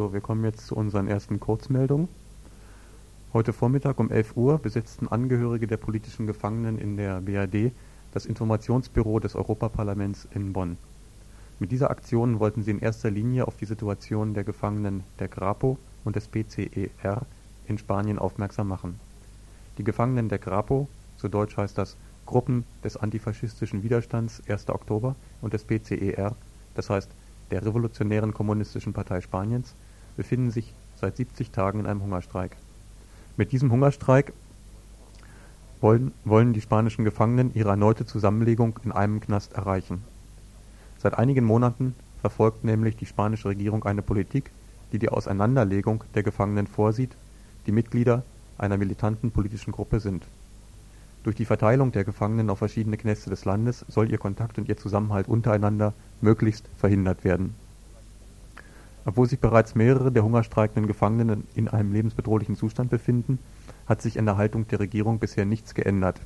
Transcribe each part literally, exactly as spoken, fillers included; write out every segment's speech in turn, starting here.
So, wir kommen jetzt zu unseren ersten Kurzmeldungen. Heute Vormittag um elf Uhr besetzten Angehörige der politischen Gefangenen in der B R D das Informationsbüro des Europaparlaments in Bonn. Mit dieser Aktion wollten sie in erster Linie auf die Situation der Gefangenen der Grapo und des P C E R in Spanien aufmerksam machen. Die Gefangenen der Grapo, zu Deutsch heißt das Gruppen des antifaschistischen Widerstands ersten Oktober und des P C E R, das heißt der Revolutionären Kommunistischen Partei Spaniens, befinden sich seit siebzig Tagen in einem Hungerstreik. Mit diesem Hungerstreik wollen, wollen die spanischen Gefangenen ihre erneute Zusammenlegung in einem Knast erreichen. Seit einigen Monaten verfolgt nämlich die spanische Regierung eine Politik, die die Auseinanderlegung der Gefangenen vorsieht, die Mitglieder einer militanten politischen Gruppe sind. Durch die Verteilung der Gefangenen auf verschiedene Knäste des Landes soll ihr Kontakt und ihr Zusammenhalt untereinander möglichst verhindert werden. Obwohl sich bereits mehrere der hungerstreikenden Gefangenen in einem lebensbedrohlichen Zustand befinden, hat sich in der Haltung der Regierung bisher nichts geändert.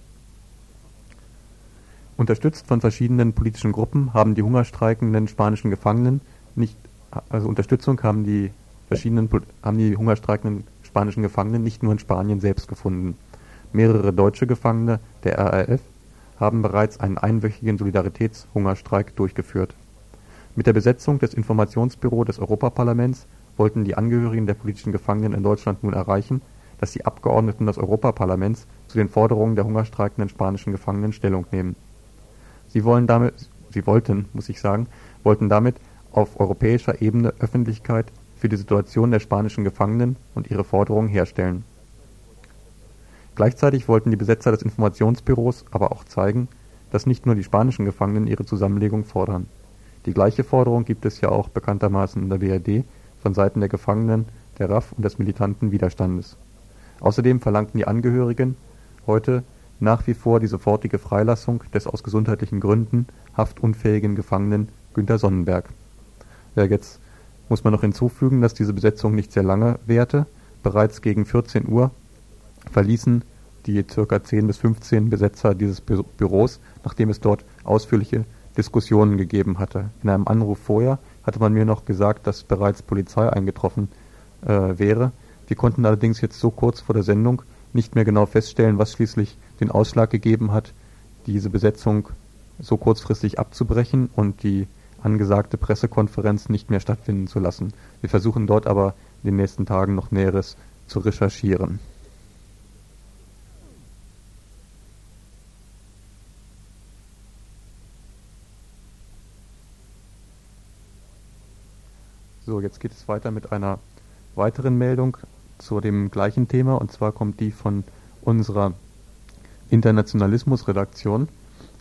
Unterstützt von verschiedenen politischen Gruppen haben die hungerstreikenden spanischen Gefangenen nicht, also Unterstützung haben die verschiedenen, haben die hungerstreikenden spanischen Gefangenen nicht nur in Spanien selbst gefunden. Mehrere deutsche Gefangene der R A F haben bereits einen einwöchigen Solidaritätshungerstreik durchgeführt. Mit der Besetzung des Informationsbüros des Europaparlaments wollten die Angehörigen der politischen Gefangenen in Deutschland nun erreichen, dass die Abgeordneten des Europaparlaments zu den Forderungen der hungerstreikenden spanischen Gefangenen Stellung nehmen. Sie wollen damit, sie wollten, muss ich sagen, wollten damit auf europäischer Ebene Öffentlichkeit für die Situation der spanischen Gefangenen und ihre Forderungen herstellen. Gleichzeitig wollten die Besetzer des Informationsbüros aber auch zeigen, dass nicht nur die spanischen Gefangenen ihre Zusammenlegung fordern. Die gleiche Forderung gibt es ja auch bekanntermaßen in der B R D von Seiten der Gefangenen, der R A F und des militanten Widerstandes. Außerdem verlangten die Angehörigen heute nach wie vor die sofortige Freilassung des aus gesundheitlichen Gründen haftunfähigen Gefangenen Günter Sonnenberg. Ja, jetzt muss man noch hinzufügen, dass diese Besetzung nicht sehr lange währte. Bereits gegen vierzehn Uhr verließen die ca. zehn bis fünfzehn Besetzer dieses Bü- Büros, nachdem es dort ausführliche Diskussionen gegeben hatte. In einem Anruf vorher hatte man mir noch gesagt, dass bereits Polizei eingetroffen äh, wäre. Wir konnten allerdings jetzt so kurz vor der Sendung nicht mehr genau feststellen, was schließlich den Ausschlag gegeben hat, diese Besetzung so kurzfristig abzubrechen und die angesagte Pressekonferenz nicht mehr stattfinden zu lassen. Wir versuchen dort aber in den nächsten Tagen noch Näheres zu recherchieren. So, jetzt geht es weiter mit einer weiteren Meldung zu dem gleichen Thema, und zwar kommt die von unserer Internationalismusredaktion.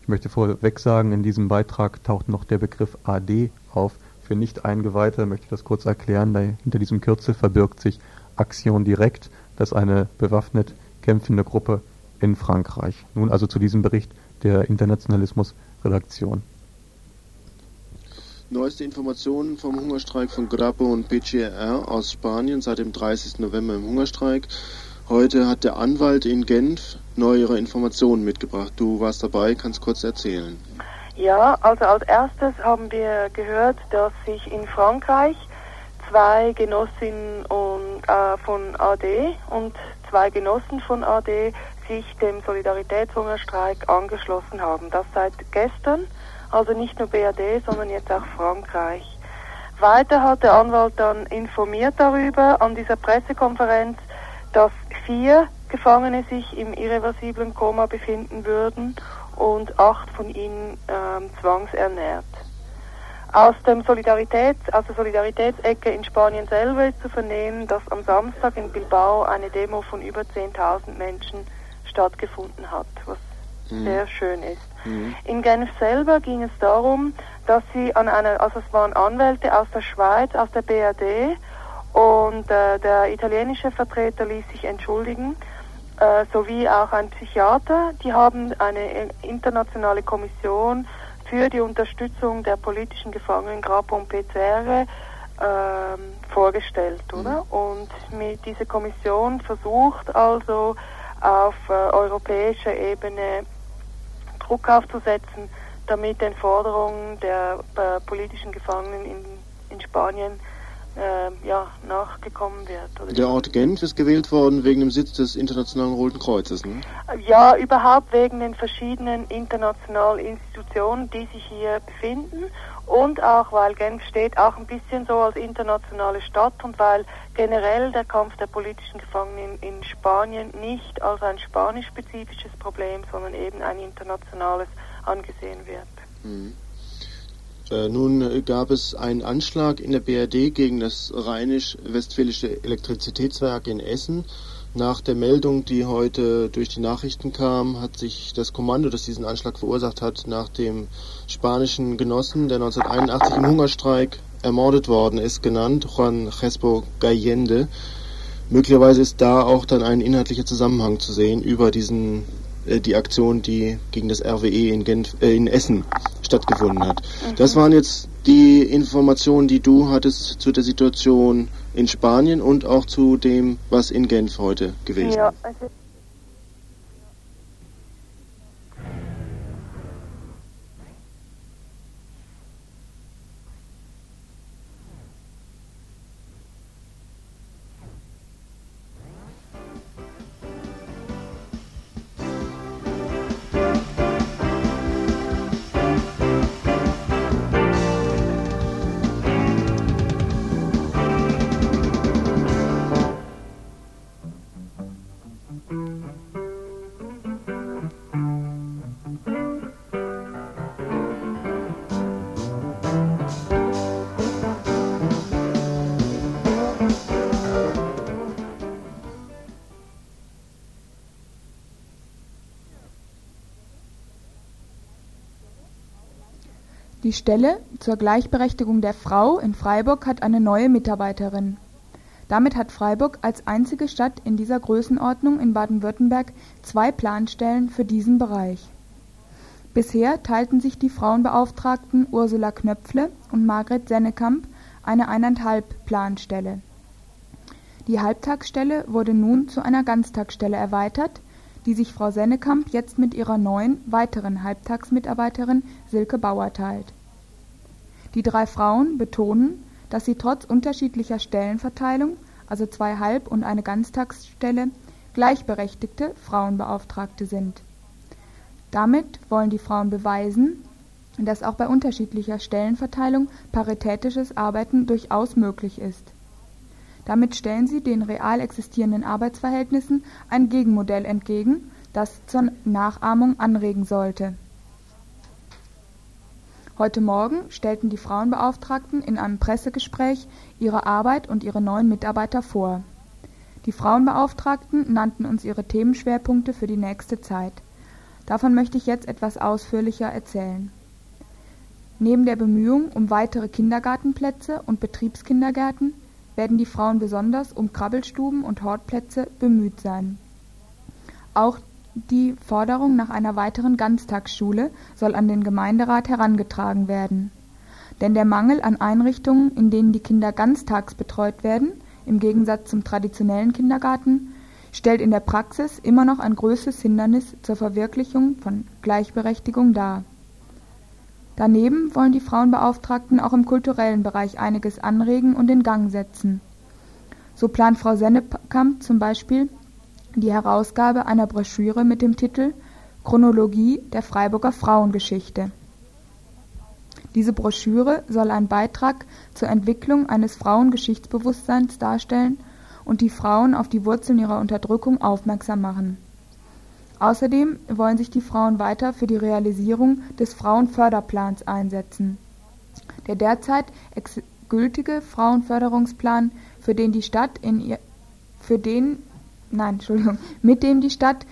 Ich möchte vorweg sagen, in diesem Beitrag taucht noch der Begriff A D auf. Für Nicht-Eingeweihte möchte ich das kurz erklären, da hinter diesem Kürzel verbirgt sich Aktion Direkt, das ist eine bewaffnet kämpfende Gruppe in Frankreich. Nun also zu diesem Bericht der Internationalismusredaktion. Neueste Informationen vom Hungerstreik von Grapo und P C E R aus Spanien seit dem dreißigsten November im Hungerstreik. Heute hat der Anwalt in Genf neuere Informationen mitgebracht. Du warst dabei, kannst kurz erzählen. Ja, also als erstes haben wir gehört, dass sich in Frankreich zwei Genossinnen und, äh, von A D und zwei Genossen von A D sich dem Solidaritätshungerstreik angeschlossen haben. Das seit gestern. Also nicht nur B R D, sondern jetzt auch Frankreich. Weiter hat der Anwalt dann informiert darüber an dieser Pressekonferenz, dass vier Gefangene sich im irreversiblen Koma befinden würden und acht von ihnen ähm, zwangsernährt. Aus dem Solidaritäts-, aus der Solidaritätsecke in Spanien selber ist zu vernehmen, dass am Samstag in Bilbao eine Demo von über zehntausend Menschen stattgefunden hat, was mhm. sehr schön ist. In Genf selber ging es darum, dass sie an einer, also es waren Anwälte aus der Schweiz, aus der B R D, und äh, der italienische Vertreter ließ sich entschuldigen, äh, sowie auch ein Psychiater. Die haben eine internationale Kommission für die Unterstützung der politischen Gefangenen Grapo und P C E R äh, vorgestellt, oder? Mhm. Und mit dieser Kommission versucht also auf äh, europäischer Ebene Druck aufzusetzen, damit den Forderungen der äh, politischen Gefangenen in, in Spanien äh, ja, nachgekommen wird. Oder der Ort Genf ist gewählt worden wegen dem Sitz des Internationalen Roten Kreuzes, ne? Ja, überhaupt wegen den verschiedenen internationalen Institutionen, die sich hier befinden. Und auch, weil Genf steht auch ein bisschen so als internationale Stadt und weil generell der Kampf der politischen Gefangenen in Spanien nicht als ein spanisch-spezifisches Problem, sondern eben ein internationales angesehen wird. Hm. Äh, nun gab es einen Anschlag in der B R D gegen das rheinisch-westfälische Elektrizitätswerk in Essen. Nach der Meldung, die heute durch die Nachrichten kam, hat sich das Kommando, das diesen Anschlag verursacht hat, nach dem spanischen Genossen, der neunzehnhunderteinundachtzig im Hungerstreik ermordet worden ist, genannt, Juan Crespo Gallende. Möglicherweise ist da auch dann ein inhaltlicher Zusammenhang zu sehen über diesen äh, die Aktion, die gegen das R W E in, Genf, äh, in Essen stattgefunden hat. Mhm. Das waren jetzt die Informationen, die du hattest zu der Situation in Spanien und auch zu dem, was in Genf heute gewesen ist. Ja, also die Stelle zur Gleichberechtigung der Frau in Freiburg hat eine neue Mitarbeiterin. Damit hat Freiburg als einzige Stadt in dieser Größenordnung in Baden-Württemberg zwei Planstellen für diesen Bereich. Bisher teilten sich die Frauenbeauftragten Ursula Knöpfle und Margret Sennekamp eine eineinhalb Planstelle. Die Halbtagsstelle wurde nun zu einer Ganztagsstelle erweitert, die sich Frau Sennekamp jetzt mit ihrer neuen, weiteren Halbtagsmitarbeiterin Silke Bauer teilt. Die drei Frauen betonen, dass sie trotz unterschiedlicher Stellenverteilung, also zwei Halb- und eine Ganztagsstelle, gleichberechtigte Frauenbeauftragte sind. Damit wollen die Frauen beweisen, dass auch bei unterschiedlicher Stellenverteilung paritätisches Arbeiten durchaus möglich ist. Damit stellen sie den real existierenden Arbeitsverhältnissen ein Gegenmodell entgegen, das zur Nachahmung anregen sollte. Heute Morgen stellten die Frauenbeauftragten in einem Pressegespräch ihre Arbeit und ihre neuen Mitarbeiter vor. Die Frauenbeauftragten nannten uns ihre Themenschwerpunkte für die nächste Zeit. Davon möchte ich jetzt etwas ausführlicher erzählen. Neben der Bemühung um weitere Kindergartenplätze und Betriebskindergärten werden die Frauen besonders um Krabbelstuben und Hortplätze bemüht sein. Auch die Forderung nach einer weiteren Ganztagsschule soll an den Gemeinderat herangetragen werden. Denn der Mangel an Einrichtungen, in denen die Kinder ganztags betreut werden, im Gegensatz zum traditionellen Kindergarten, stellt in der Praxis immer noch ein größtes Hindernis zur Verwirklichung von Gleichberechtigung dar. Daneben wollen die Frauenbeauftragten auch im kulturellen Bereich einiges anregen und in Gang setzen. So plant Frau Sennekamp zum Beispiel die Herausgabe einer Broschüre mit dem Titel »Chronologie der Freiburger Frauengeschichte«. Diese Broschüre soll einen Beitrag zur Entwicklung eines Frauengeschichtsbewusstseins darstellen und die Frauen auf die Wurzeln ihrer Unterdrückung aufmerksam machen. Außerdem wollen sich die Frauen weiter für die Realisierung des Frauenförderplans einsetzen. Der derzeit ex- gültige Frauenförderungsplan, für den die Stadt in ihr, für den, nein, Entschuldigung, mit dem die Stadt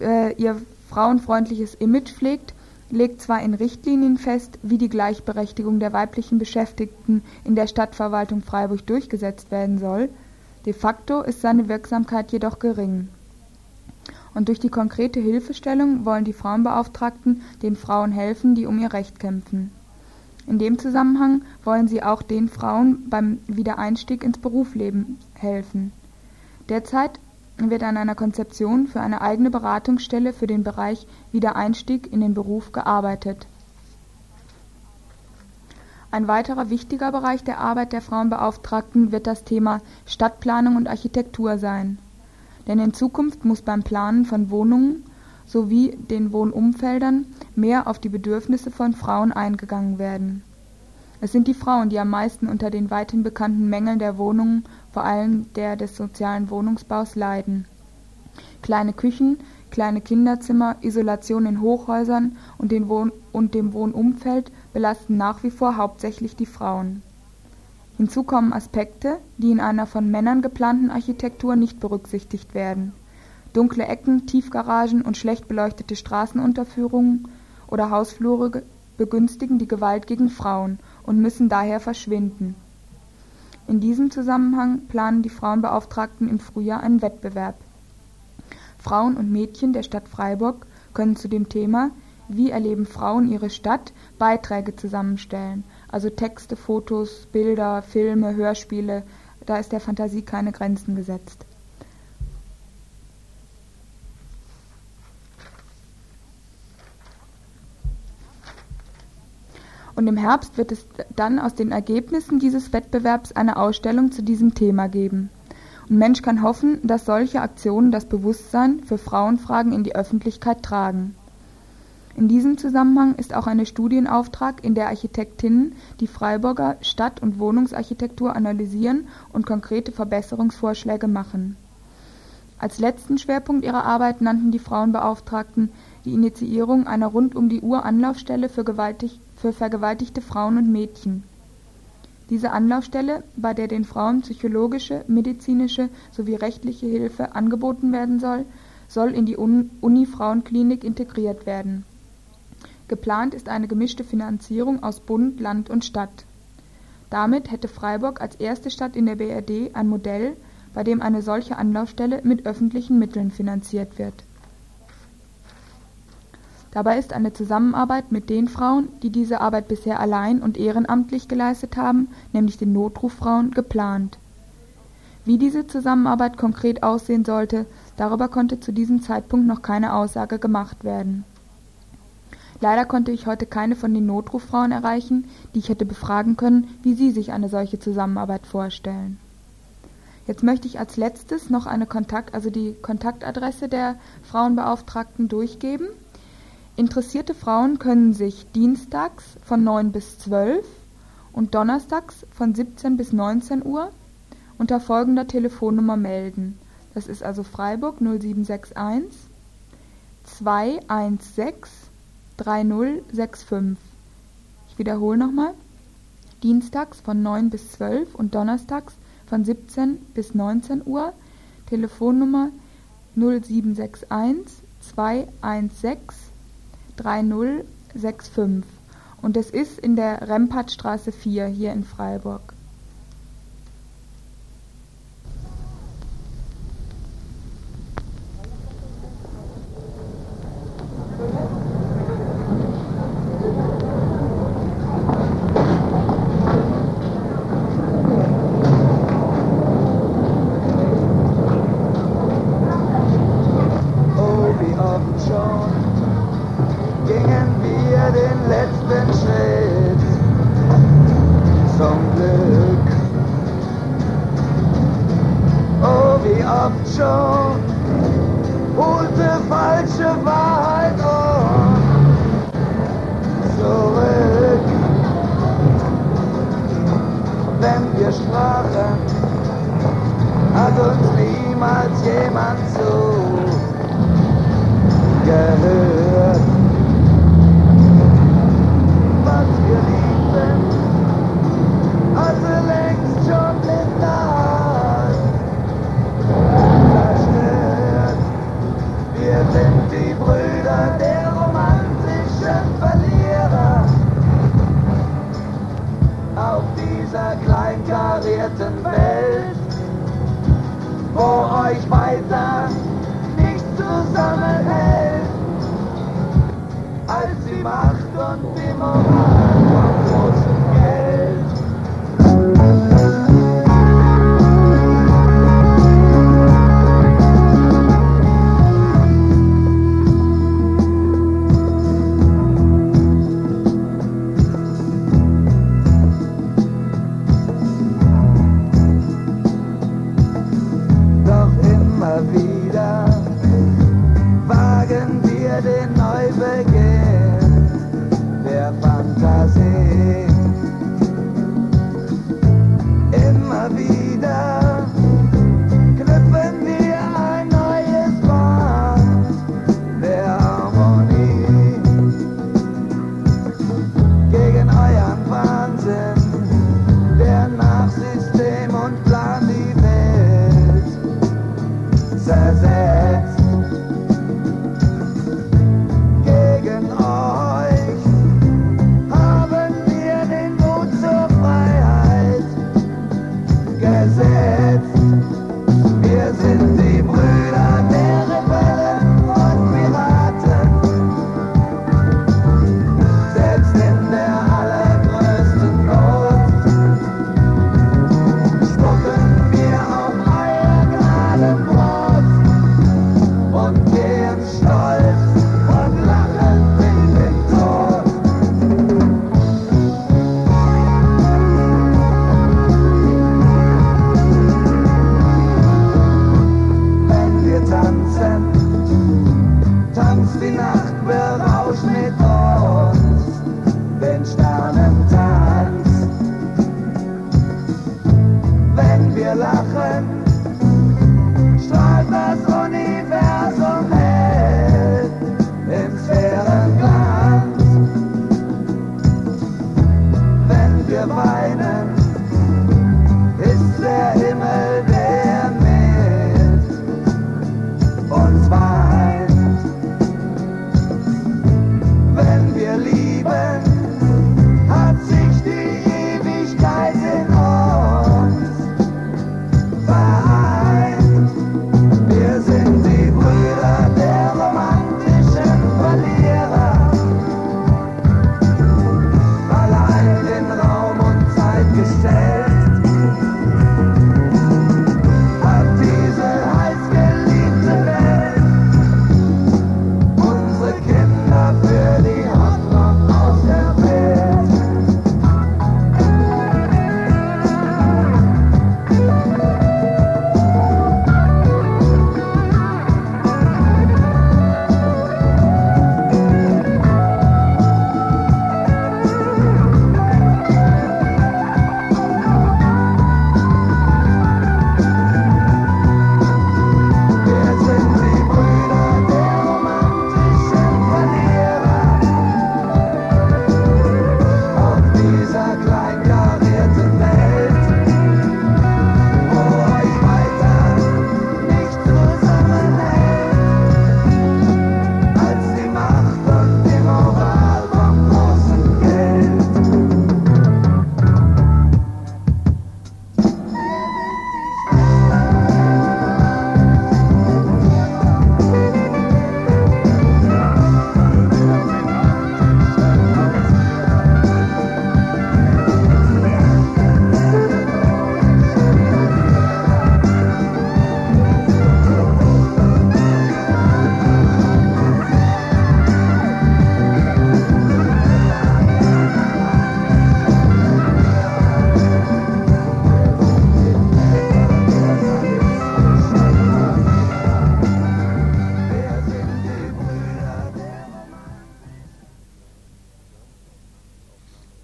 äh, ihr frauenfreundliches Image pflegt, legt zwar in Richtlinien fest, wie die Gleichberechtigung der weiblichen Beschäftigten in der Stadtverwaltung Freiburg durchgesetzt werden soll, de facto ist seine Wirksamkeit jedoch gering. Und durch die konkrete Hilfestellung wollen die Frauenbeauftragten den Frauen helfen, die um ihr Recht kämpfen. In dem Zusammenhang wollen sie auch den Frauen beim Wiedereinstieg ins Berufsleben helfen. Derzeit wird an einer Konzeption für eine eigene Beratungsstelle für den Bereich Wiedereinstieg in den Beruf gearbeitet. Ein weiterer wichtiger Bereich der Arbeit der Frauenbeauftragten wird das Thema Stadtplanung und Architektur sein. Denn in Zukunft muss beim Planen von Wohnungen sowie den Wohnumfeldern mehr auf die Bedürfnisse von Frauen eingegangen werden. Es sind die Frauen, die am meisten unter den weithin bekannten Mängeln der Wohnungen, vor allem der des sozialen Wohnungsbaus, leiden. Kleine Küchen, kleine Kinderzimmer, Isolation in Hochhäusern und, den Wohn- und dem Wohnumfeld belasten nach wie vor hauptsächlich die Frauen. Hinzu kommen Aspekte, die in einer von Männern geplanten Architektur nicht berücksichtigt werden. Dunkle Ecken, Tiefgaragen und schlecht beleuchtete Straßenunterführungen oder Hausflure begünstigen die Gewalt gegen Frauen und müssen daher verschwinden. In diesem Zusammenhang planen die Frauenbeauftragten im Frühjahr einen Wettbewerb. Frauen und Mädchen der Stadt Freiburg können zu dem Thema „Wie erleben Frauen ihre Stadt?“ Beiträge zusammenstellen, also Texte, Fotos, Bilder, Filme, Hörspiele, da ist der Fantasie keine Grenzen gesetzt. Und im Herbst wird es dann aus den Ergebnissen dieses Wettbewerbs eine Ausstellung zu diesem Thema geben. Und Mensch kann hoffen, dass solche Aktionen das Bewusstsein für Frauenfragen in die Öffentlichkeit tragen. In diesem Zusammenhang ist auch eine Studienauftrag, in der Architektinnen die Freiburger Stadt- und Wohnungsarchitektur analysieren und konkrete Verbesserungsvorschläge machen. Als letzten Schwerpunkt ihrer Arbeit nannten die Frauenbeauftragten die Initiierung einer rund um die Uhr Anlaufstelle für gewaltig für vergewaltigte Frauen und Mädchen. Diese Anlaufstelle, bei der den Frauen psychologische, medizinische sowie rechtliche Hilfe angeboten werden soll, soll in die Uni-Frauenklinik integriert werden. Geplant ist eine gemischte Finanzierung aus Bund, Land und Stadt. Damit hätte Freiburg als erste Stadt in der B R D ein Modell, bei dem eine solche Anlaufstelle mit öffentlichen Mitteln finanziert wird. Dabei ist eine Zusammenarbeit mit den Frauen, die diese Arbeit bisher allein und ehrenamtlich geleistet haben, nämlich den Notruffrauen, geplant. Wie diese Zusammenarbeit konkret aussehen sollte, darüber konnte zu diesem Zeitpunkt noch keine Aussage gemacht werden. Leider konnte ich heute keine von den Notruffrauen erreichen, die ich hätte befragen können, wie sie sich eine solche Zusammenarbeit vorstellen. Jetzt möchte ich als letztes noch eine Kontakt, also die Kontaktadresse der Frauenbeauftragten durchgeben. Interessierte Frauen können sich dienstags von neun bis zwölf und donnerstags von siebzehn bis neunzehn Uhr unter folgender Telefonnummer melden. Das ist also Freiburg null sieben sechs eins, zwei eins sechs, drei null sechs fünf. Ich wiederhole nochmal. Dienstags von neun bis zwölf und donnerstags von siebzehn bis neunzehn Uhr. Telefonnummer null sieben sechs eins, zwei eins sechs, drei null sechs fünf und es ist in der Rempartstraße vier hier in Freiburg.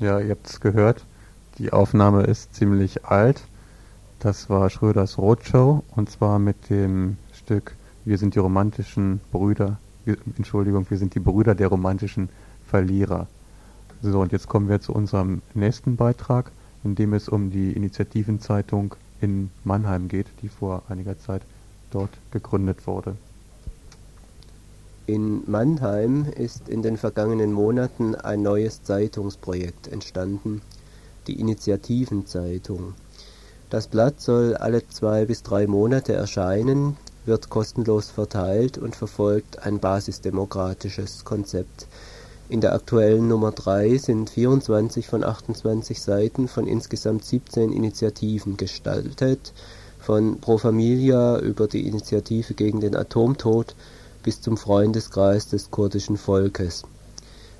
Ja, ihr habt es gehört, die Aufnahme ist ziemlich alt. Das war Schröders Roadshow und zwar mit dem Stück Wir sind die romantischen Brüder, Entschuldigung, wir sind die Brüder der romantischen Verlierer. So, und jetzt kommen wir zu unserem nächsten Beitrag, in dem es um die Initiativenzeitung in Mannheim geht, die vor einiger Zeit dort gegründet wurde. In Mannheim ist in den vergangenen Monaten ein neues Zeitungsprojekt entstanden, die Initiativenzeitung. Das Blatt soll alle zwei bis drei Monate erscheinen, wird kostenlos verteilt und verfolgt ein basisdemokratisches Konzept. In der aktuellen Nummer drei sind vierundzwanzig von achtundzwanzig Seiten von insgesamt siebzehn Initiativen gestaltet, von Pro Familia über die Initiative gegen den Atomtod bis zum Freundeskreis des kurdischen Volkes.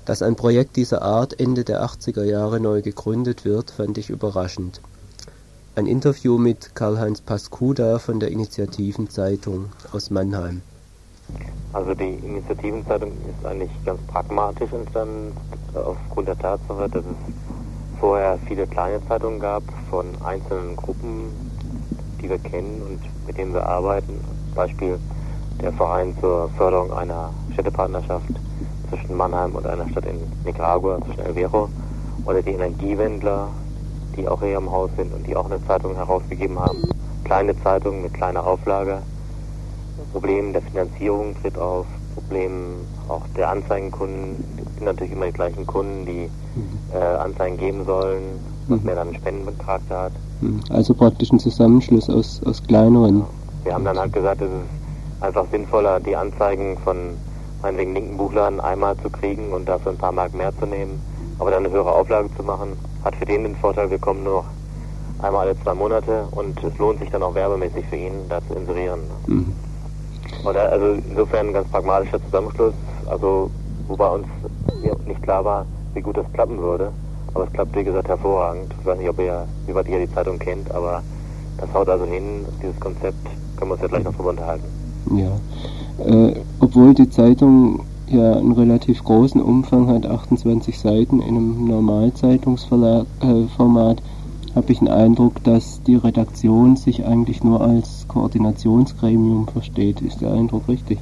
Dass ein Projekt dieser Art Ende der achtziger Jahre neu gegründet wird, fand ich überraschend. Ein Interview mit Karl-Heinz Pascuda von der Initiativenzeitung aus Mannheim. Also die Initiativenzeitung ist eigentlich ganz pragmatisch entstanden, aufgrund der Tatsache, dass es vorher viele kleine Zeitungen gab von einzelnen Gruppen, die wir kennen und mit denen wir arbeiten. Beispiel der Verein zur Förderung einer Städtepartnerschaft zwischen Mannheim und einer Stadt in Nicaragua, zwischen El Vero, oder die Energiewendler, die auch hier im Haus sind und die auch eine Zeitung herausgegeben haben. Kleine Zeitungen mit kleiner Auflage. Problem der Finanzierung tritt auf, Problem auch der Anzeigenkunden. Es sind natürlich immer die gleichen Kunden, die äh, Anzeigen geben sollen, was mehr dann einen Spendencharakter hat. Also praktisch ein Zusammenschluss aus, aus kleineren. Wir haben dann halt gesagt, es ist einfach sinnvoller, die Anzeigen von meinetwegen linken Buchladen einmal zu kriegen und dafür ein paar Mark mehr zu nehmen, aber dann eine höhere Auflage zu machen, hat für den den Vorteil, wir kommen nur noch einmal alle zwei Monate und es lohnt sich dann auch werbemäßig für ihn, da zu inserieren. Mhm. Oder, also insofern ein ganz pragmatischer Zusammenschluss, also wo bei uns nicht klar war, wie gut das klappen würde, aber es klappt wie gesagt hervorragend. Ich weiß nicht, ob ihr, wie weit ihr die Zeitung kennt, aber das haut also hin, dieses Konzept, können wir uns ja gleich noch drüber unterhalten. Ja, äh, obwohl die Zeitung ja einen relativ großen Umfang hat, achtundzwanzig Seiten in einem Normalzeitungsformat, äh, habe ich den Eindruck, dass die Redaktion sich eigentlich nur als Koordinationsgremium versteht. Ist der Eindruck richtig?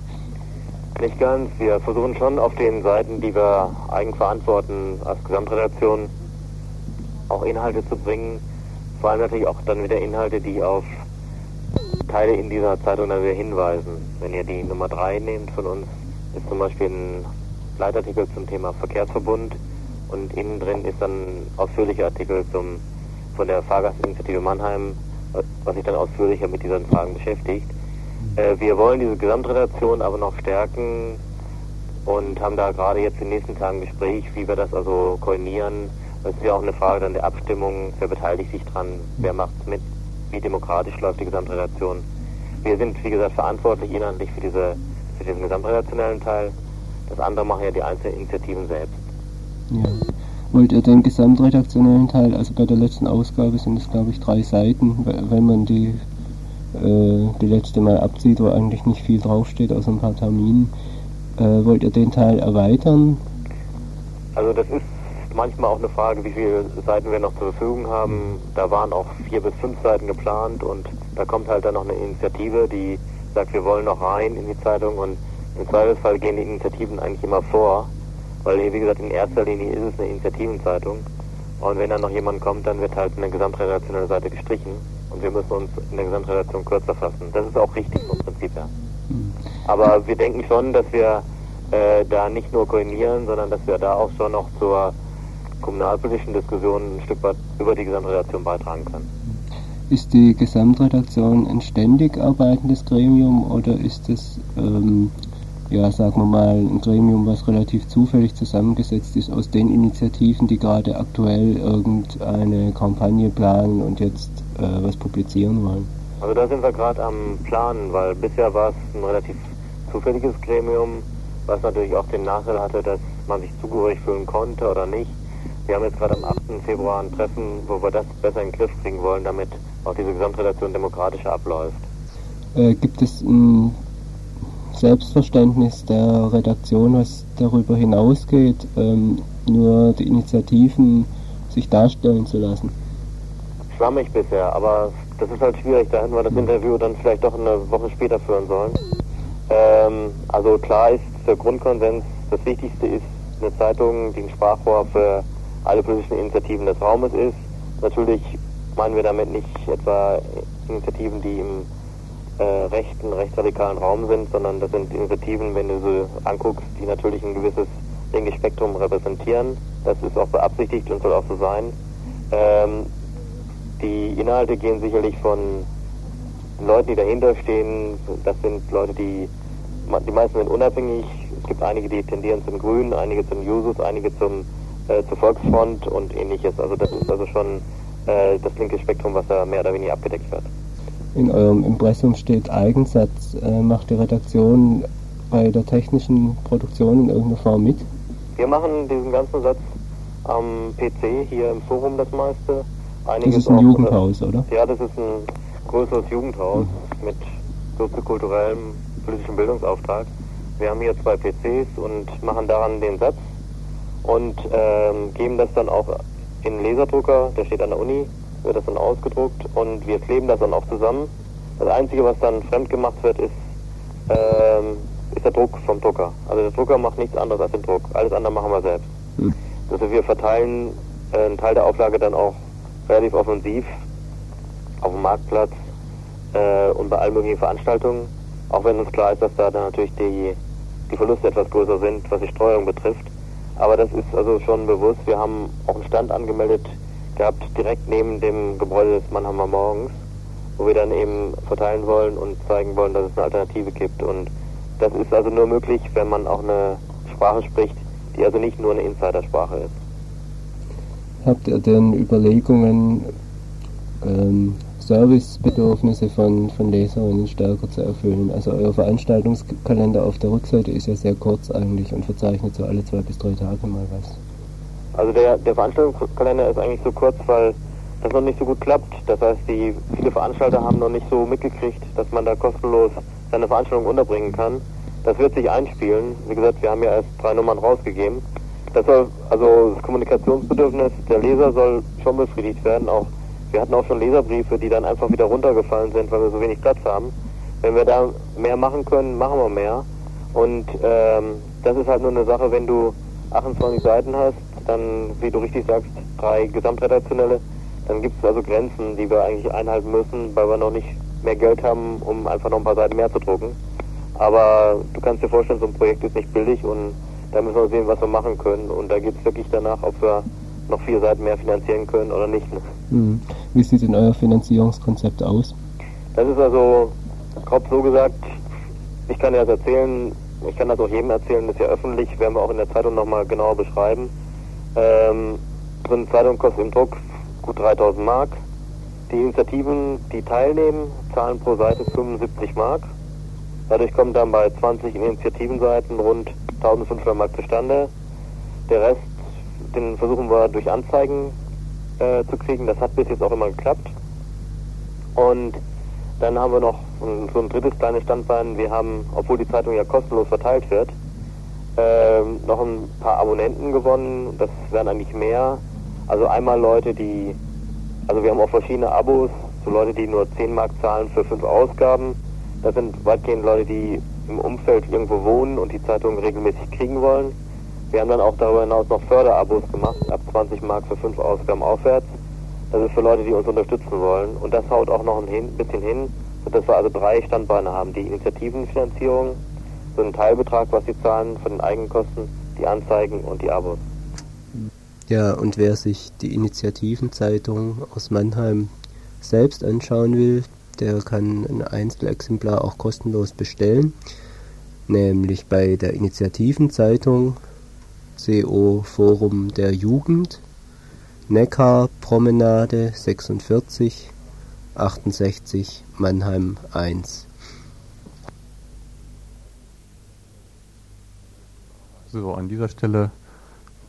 Nicht ganz. Wir versuchen schon auf den Seiten, die wir eigenverantworten als Gesamtredaktion, auch Inhalte zu bringen. Vor allem natürlich auch dann wieder Inhalte, die auf Teile in dieser Zeitung dann wieder hinweisen. Wenn ihr die Nummer drei nehmt von uns, ist zum Beispiel ein Leitartikel zum Thema Verkehrsverbund und innen drin ist dann ein ausführlicher Artikel zum, von der Fahrgastinitiative Mannheim, was sich dann ausführlicher mit diesen Fragen beschäftigt. Äh, wir wollen diese Gesamtredaktion aber noch stärken und haben da gerade jetzt in den nächsten Tagen ein Gespräch, wie wir das also koordinieren. Das ist ja auch eine Frage dann der Abstimmung, wer beteiligt sich dran, wer macht's mit, wie demokratisch läuft die Gesamtredaktion. Wir sind, wie gesagt, verantwortlich inhaltlich für, diese, für diesen gesamtredaktionellen Teil. Das andere machen ja die einzelnen Initiativen selbst. Ja. Wollt ihr den gesamtredaktionellen Teil, also bei der letzten Ausgabe sind es, glaube ich, drei Seiten, wenn man die, äh, die letzte Mal abzieht, wo eigentlich nicht viel draufsteht, außer ein paar Terminen. Äh, wollt ihr den Teil erweitern? Also das ist manchmal auch eine Frage, wie viele Seiten wir noch zur Verfügung haben. Da waren auch vier bis fünf Seiten geplant und da kommt halt dann noch eine Initiative, die sagt, wir wollen noch rein in die Zeitung und im Zweifelsfall gehen die Initiativen eigentlich immer vor, weil hier, wie gesagt, in erster Linie ist es eine Initiativenzeitung und wenn dann noch jemand kommt, dann wird halt eine gesamtredaktionelle Seite gestrichen und wir müssen uns in der Gesamtredaktion kürzer fassen. Das ist auch richtig vom Prinzip her. Aber wir denken schon, dass wir äh, da nicht nur koordinieren, sondern dass wir da auch schon noch zur kommunalpolitischen Diskussionen ein Stück weit über die Gesamtredaktion beitragen kann. Ist die Gesamtredaktion ein ständig arbeitendes Gremium oder ist es, ähm, ja, sagen wir mal, ein Gremium, was relativ zufällig zusammengesetzt ist aus den Initiativen, die gerade aktuell irgendeine Kampagne planen und jetzt äh, was publizieren wollen? Also da sind wir gerade am Planen, weil bisher war es ein relativ zufälliges Gremium, was natürlich auch den Nachteil hatte, dass man sich zugehörig fühlen konnte oder nicht. Wir haben jetzt gerade am achten Februar ein Treffen, wo wir das besser in den Griff kriegen wollen, damit auch diese Gesamtredaktion demokratischer abläuft. Äh, gibt es ein Selbstverständnis der Redaktion, was darüber hinausgeht, ähm, nur die Initiativen sich darstellen zu lassen. Schwammig bisher, aber das ist halt schwierig. Da hätten wir das Interview dann vielleicht doch eine Woche später führen sollen. Ähm, also klar ist, der Grundkonsens, das Wichtigste ist, eine Zeitung, die ein Sprachrohr für alle politischen Initiativen des Raumes ist. Natürlich meinen wir damit nicht etwa Initiativen, die im äh, rechten, rechtsradikalen Raum sind, sondern das sind Initiativen, wenn du sie anguckst, die natürlich ein gewisses linkes Spektrum repräsentieren. Das ist auch beabsichtigt und soll auch so sein. Ähm, die Inhalte gehen sicherlich von Leuten, die dahinter stehen. Das sind Leute, die die meisten sind unabhängig. Es gibt einige, die tendieren zum Grünen, einige zum Jusos, einige zum äh, zur Volksfront und ähnliches. Also das ist also schon äh, das linke Spektrum, was da mehr oder weniger abgedeckt wird. In eurem Impressum steht Eigensatz. Äh, macht die Redaktion bei der technischen Produktion in irgendeiner Form mit? Wir machen diesen ganzen Satz am P C hier im Forum das meiste. Einiges das ist ein auch, Jugendhaus, oder? Ja, das ist ein größeres Jugendhaus mhm. mit soziokulturellem, politischem Bildungsauftrag. Wir haben hier zwei P Cs und machen daran den Satz und ähm, geben das dann auch in einen Laserdrucker, der steht an der Uni, wird das dann ausgedruckt und wir kleben das dann auch zusammen. Das Einzige, was dann fremd gemacht wird, ist, ähm, ist der Druck vom Drucker. Also der Drucker macht nichts anderes als den Druck. Alles andere machen wir selbst. Mhm. Also wir verteilen äh, einen Teil der Auflage dann auch relativ offensiv auf dem Marktplatz äh, und bei allen möglichen Veranstaltungen. Auch wenn uns klar ist, dass da dann natürlich die, die Verluste etwas größer sind, was die Streuung betrifft. Aber das ist also schon bewusst. Wir haben auch einen Stand angemeldet gehabt, direkt neben dem Gebäude des Mannheimer Morgens, wo wir dann eben verteilen wollen und zeigen wollen, dass es eine Alternative gibt. Und das ist also nur möglich, wenn man auch eine Sprache spricht, die also nicht nur eine Insidersprache ist. Habt ihr denn Überlegungen, ähm, Servicebedürfnisse von, von Leserinnen stärker zu erfüllen? Also euer Veranstaltungskalender auf der Rückseite ist ja sehr kurz eigentlich und verzeichnet so alle zwei bis drei Tage mal was. Also der, der Veranstaltungskalender ist eigentlich so kurz, weil das noch nicht so gut klappt. Das heißt, die viele Veranstalter haben noch nicht so mitgekriegt, dass man da kostenlos seine Veranstaltung unterbringen kann. Das wird sich einspielen. Wie gesagt, wir haben ja erst drei Nummern rausgegeben. Das soll, also das Kommunikationsbedürfnis der Leser soll schon befriedigt werden. Auch wir hatten auch schon Leserbriefe, die dann einfach wieder runtergefallen sind, weil wir so wenig Platz haben. Wenn wir da mehr machen können, machen wir mehr. Und ähm, das ist halt nur eine Sache, wenn du achtundzwanzig Seiten hast, dann, wie du richtig sagst, drei gesamtredaktionelle, dann gibt es also Grenzen, die wir eigentlich einhalten müssen, weil wir noch nicht mehr Geld haben, um einfach noch ein paar Seiten mehr zu drucken. Aber du kannst dir vorstellen, so ein Projekt ist nicht billig und da müssen wir sehen, was wir machen können. Und da geht es wirklich danach, ob wir noch vier Seiten mehr finanzieren können oder nicht. Hm. Wie sieht denn euer Finanzierungskonzept aus? Das ist also, grob so gesagt, ich kann das erzählen, ich kann das auch jedem erzählen, das ist ja öffentlich, werden wir auch in der Zeitung nochmal genauer beschreiben. Ähm, so eine Zeitung kostet im Druck gut dreitausend Mark. Die Initiativen, die teilnehmen, zahlen pro Seite fünfundsiebzig Mark. Dadurch kommen dann bei zwanzig Initiativenseiten rund eintausendfünfhundert Mark zustande. Der Rest, den versuchen wir durch Anzeigen äh, zu kriegen. Das hat bis jetzt auch immer geklappt. Und dann haben wir noch so ein drittes kleines Standbein. Wir haben, obwohl die Zeitung ja kostenlos verteilt wird, äh, noch ein paar Abonnenten gewonnen. Das wären eigentlich mehr. Also einmal Leute, die, also wir haben auch verschiedene Abos, so Leute, die nur zehn Mark zahlen für fünf Ausgaben. Das sind weitgehend Leute, die im Umfeld irgendwo wohnen und die Zeitung regelmäßig kriegen wollen. Wir haben dann auch darüber hinaus noch Förderabos gemacht, ab zwanzig Mark für fünf Ausgaben aufwärts. Das ist für Leute, die uns unterstützen wollen. Und das haut auch noch ein bisschen hin, sodass wir also drei Standbeine haben. Die Initiativenfinanzierung, so einen Teilbetrag, was sie zahlen von den Eigenkosten, die Anzeigen und die Abos. Ja, und wer sich die Initiativenzeitung aus Mannheim selbst anschauen will, der kann ein Einzelexemplar auch kostenlos bestellen, nämlich bei der Initiativenzeitung C O Forum der Jugend, Neckar Promenade sechsundvierzig achtundsechzig Mannheim eins. So, an dieser Stelle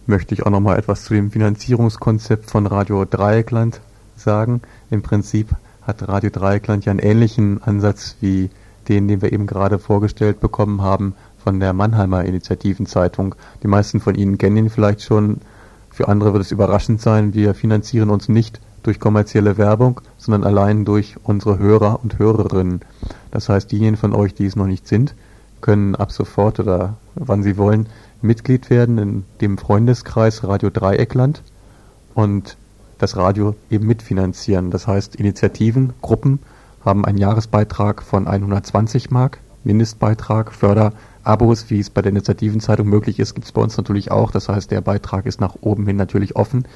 möchte ich auch nochmal etwas zu dem Finanzierungskonzept von Radio Dreieckland sagen. Im Prinzip hat Radio Dreieckland ja einen ähnlichen Ansatz wie den, den wir eben gerade vorgestellt bekommen haben von der Mannheimer Initiativenzeitung. Die meisten von Ihnen kennen ihn vielleicht schon Für andere wird es überraschend sein, wir finanzieren uns nicht durch kommerzielle Werbung, sondern allein durch unsere Hörer und Hörerinnen. Das heißt, diejenigen von euch, die es noch nicht sind, können ab sofort oder wann sie wollen Mitglied werden in dem Freundeskreis Radio Dreieckland und das Radio eben mitfinanzieren. Das heißt, Initiativen, Gruppen haben einen Jahresbeitrag von hundertzwanzig Mark, Mindestbeitrag, Förderabos, wie es bei der Initiativenzeitung möglich ist, gibt es bei uns natürlich auch. Das heißt, der Beitrag ist nach oben hin natürlich offen.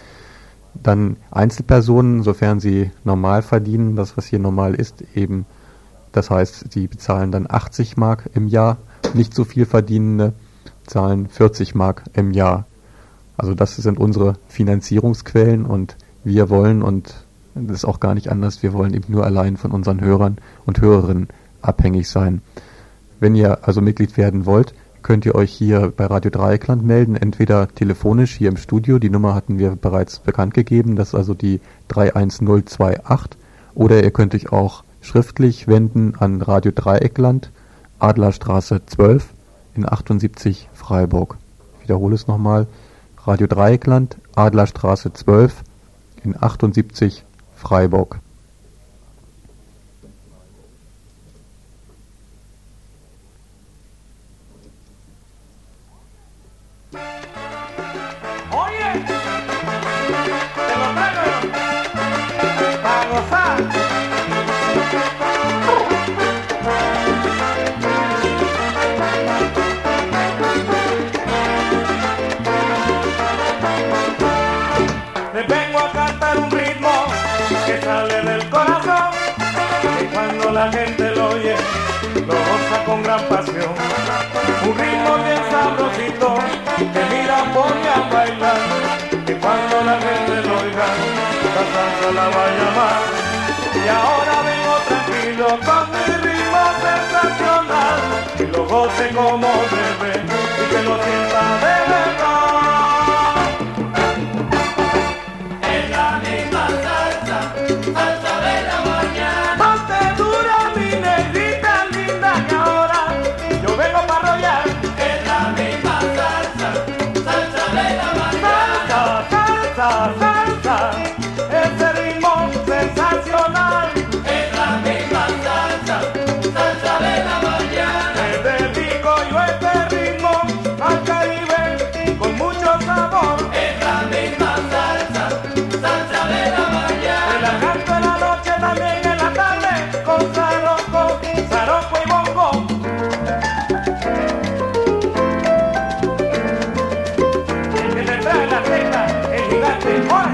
Dann Einzelpersonen, sofern sie normal verdienen, das was hier normal ist, eben, das heißt, sie bezahlen dann achtzig Mark im Jahr, nicht so viel Verdienende zahlen vierzig Mark im Jahr. Also das sind unsere Finanzierungsquellen und wir wollen, und das ist auch gar nicht anders, wir wollen eben nur allein von unseren Hörern und Hörerinnen abhängig sein. Wenn ihr also Mitglied werden wollt, könnt ihr euch hier bei Radio Dreieckland melden, entweder telefonisch hier im Studio, die Nummer hatten wir bereits bekannt gegeben, das ist also die drei eins null zwei acht, oder ihr könnt euch auch schriftlich wenden an Radio Dreieckland, Adlerstraße zwölf in achtundsiebzig Freiburg. Ich wiederhole es nochmal, Radio Dreieckland, Adlerstraße zwölf in achtundsiebzig Freiburg. La gente lo oye, lo goza con gran pasión. Un ritmo bien sabrosito, que mira pone a bailar. Que cuando la gente lo oiga, la salsa la va a llamar. Y ahora vengo tranquilo con mi ritmo sensacional. Que lo goce como debe y que lo sienta de verdad. Es la misma salsa, salsa de la mañana. One.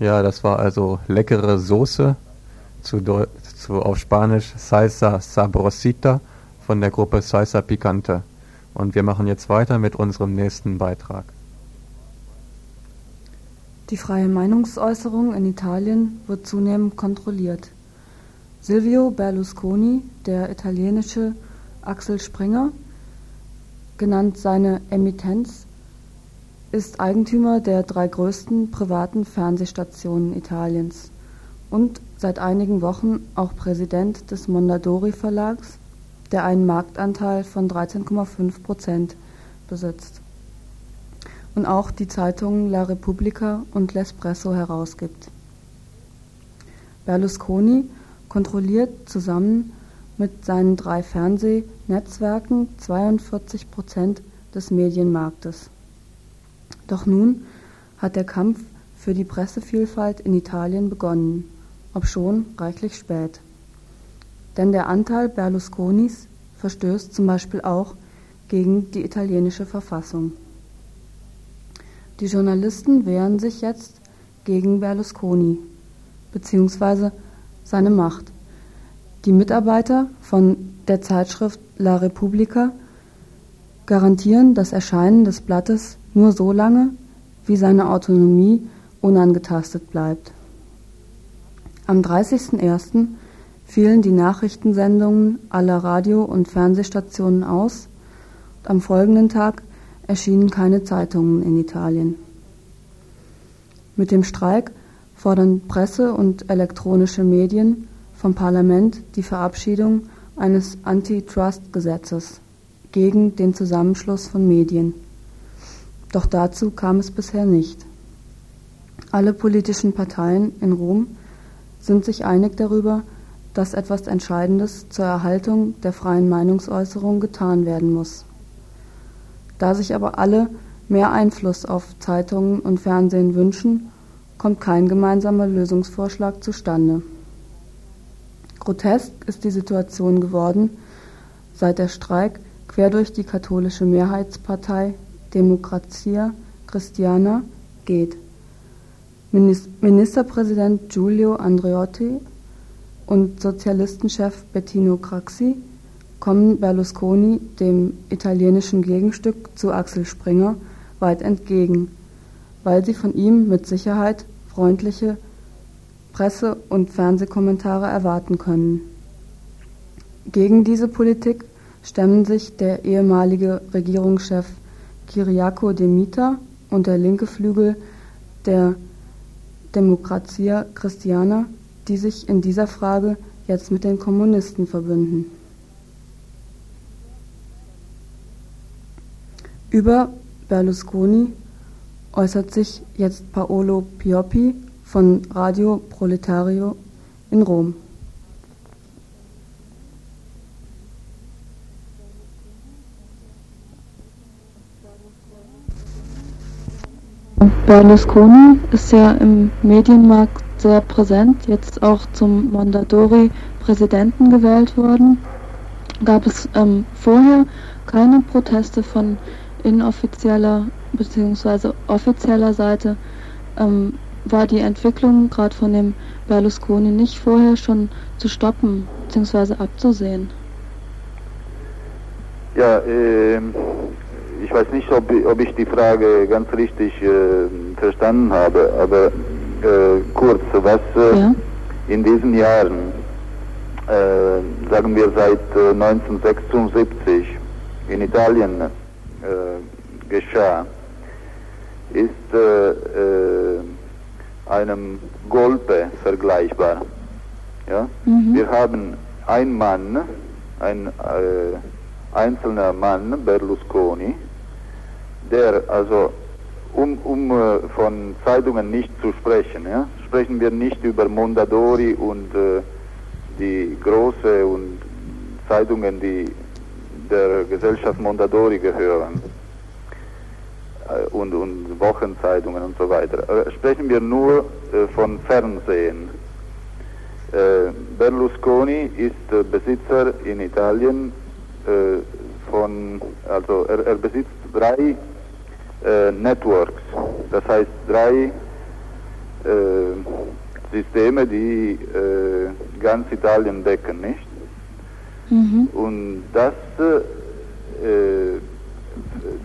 Ja, das war also leckere Soße, zu, zu auf Spanisch Salsa Sabrosita von der Gruppe Salsa Picante. Und wir machen jetzt weiter mit unserem nächsten Beitrag. Die freie Meinungsäußerung in Italien wird zunehmend kontrolliert. Silvio Berlusconi, der italienische Axel Springer, genannt seine Emittenz, ist Eigentümer der drei größten privaten Fernsehstationen Italiens und seit einigen Wochen auch Präsident des Mondadori Verlags, der einen Marktanteil von dreizehn Komma fünf Prozent besitzt und auch die Zeitungen La Repubblica und L'Espresso herausgibt. Berlusconi kontrolliert zusammen mit seinen drei Fernsehnetzwerken zweiundvierzig Prozent des Medienmarktes. Doch nun hat der Kampf für die Pressevielfalt in Italien begonnen, obschon reichlich spät. Denn der Anteil Berlusconis verstößt zum Beispiel auch gegen die italienische Verfassung. Die Journalisten wehren sich jetzt gegen Berlusconi bzw. seine Macht. Die Mitarbeiter von der Zeitschrift La Repubblica garantieren das Erscheinen des Blattes nur so lange, wie seine Autonomie unangetastet bleibt. Am dreißigsten ersten fielen die Nachrichtensendungen aller Radio- und Fernsehstationen aus und am folgenden Tag erschienen keine Zeitungen in Italien. Mit dem Streik fordern Presse und elektronische Medien vom Parlament die Verabschiedung eines Antitrust-Gesetzes gegen den Zusammenschluss von Medien. Doch dazu kam es bisher nicht. Alle politischen Parteien in Rom sind sich einig darüber, dass etwas Entscheidendes zur Erhaltung der freien Meinungsäußerung getan werden muss. Da sich aber alle mehr Einfluss auf Zeitungen und Fernsehen wünschen, kommt kein gemeinsamer Lösungsvorschlag zustande. Grotesk ist die Situation geworden, seit der Streik quer durch die katholische Mehrheitspartei Democrazia Cristiana geht. Ministerpräsident Giulio Andreotti und Sozialistenchef Bettino Craxi kommen Berlusconi, dem italienischen Gegenstück zu Axel Springer, weit entgegen, weil sie von ihm mit Sicherheit freundliche Presse- und Fernsehkommentare erwarten können. Gegen diese Politik stemmen sich der ehemalige Regierungschef Ciriaco de Mita und der linke Flügel der Democrazia Cristiana, die sich in dieser Frage jetzt mit den Kommunisten verbünden. Über Berlusconi äußert sich jetzt Paolo Pioppi von Radio Proletario in Rom. Berlusconi ist ja im Medienmarkt sehr präsent, jetzt auch zum Mondadori-Präsidenten gewählt worden. Gab es ähm, vorher keine Proteste von inoffizieller bzw. offizieller Seite? Ähm, war die Entwicklung gerade von dem Berlusconi nicht vorher schon zu stoppen bzw. abzusehen? Ja, ähm... ich weiß nicht, ob, ob ich die Frage ganz richtig äh, verstanden habe, aber äh, kurz, was äh, ja. in diesen Jahren, äh, sagen wir seit äh, neunzehnhundertsechsundsiebzig in Italien äh, geschah, ist äh, äh, einem Golpe vergleichbar. Ja? Mhm. Wir haben einen Mann, ein äh, einzelner Mann, Berlusconi, der, also um, um äh, von Zeitungen nicht zu sprechen, ja, sprechen wir nicht über Mondadori und äh, die große und Zeitungen, die der Gesellschaft Mondadori gehören äh, und, und Wochenzeitungen und so weiter. Äh, sprechen wir nur äh, von Fernsehen. Äh, Berlusconi ist äh, Besitzer in Italien äh, von, also er, er besitzt drei Networks, das heißt drei äh, Systeme, die äh, ganz Italien decken, nicht? Mhm. Und das, äh,